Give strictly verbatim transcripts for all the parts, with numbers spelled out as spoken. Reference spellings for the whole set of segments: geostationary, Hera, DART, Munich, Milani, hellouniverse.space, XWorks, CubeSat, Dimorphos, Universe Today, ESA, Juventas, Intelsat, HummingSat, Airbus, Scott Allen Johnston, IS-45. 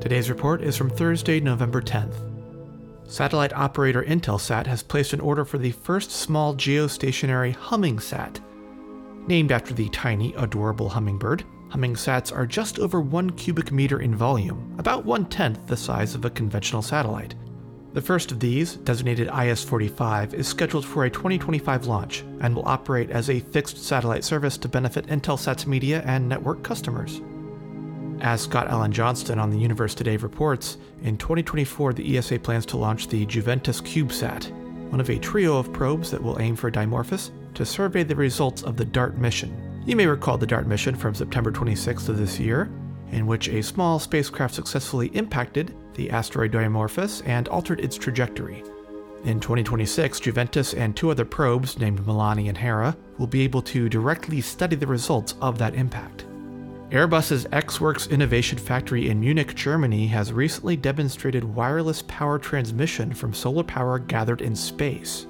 Today's report is from Thursday, November tenth. Satellite operator Intelsat has placed an order for the first small geostationary HummingSat. Named after the tiny, adorable hummingbird, HummingSats are just over one cubic meter in volume, about one-tenth the size of a conventional satellite. The first of these, designated I S forty-five, is scheduled for a twenty twenty-five launch and will operate as a fixed satellite service to benefit Intelsat's media and network customers. As Scott Allen Johnston on the Universe Today reports, in twenty twenty-four the E S A plans to launch the Juventas CubeSat, one of a trio of probes that will aim for Dimorphos to survey the results of the DART mission. You may recall the DART mission from September twenty-sixth of this year, in which a small spacecraft successfully impacted the asteroid Dimorphos and altered its trajectory. In twenty twenty-six, Juventas and two other probes named Milani and Hera will be able to directly study the results of that impact. Airbus's XWorks innovation factory in Munich, Germany has recently demonstrated wireless power transmission from solar power gathered in space.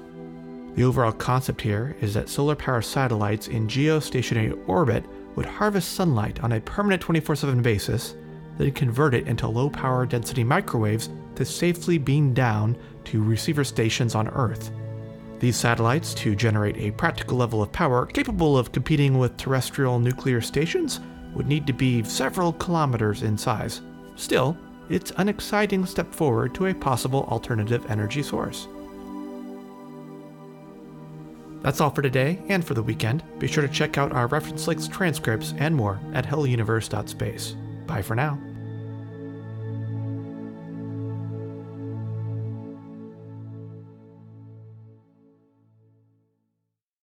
The overall concept here is that solar power satellites in geostationary orbit would harvest sunlight on a permanent twenty-four seven basis, then convert it into low power density microwaves to safely beam down to receiver stations on Earth. These satellites, to generate a practical level of power capable of competing with terrestrial nuclear stations, would need to be several kilometers in size. Still, it's an exciting step forward to a possible alternative energy source. That's all for today and for the weekend. Be sure to check out our reference links, transcripts, and more at hello universe dot space. Bye for now.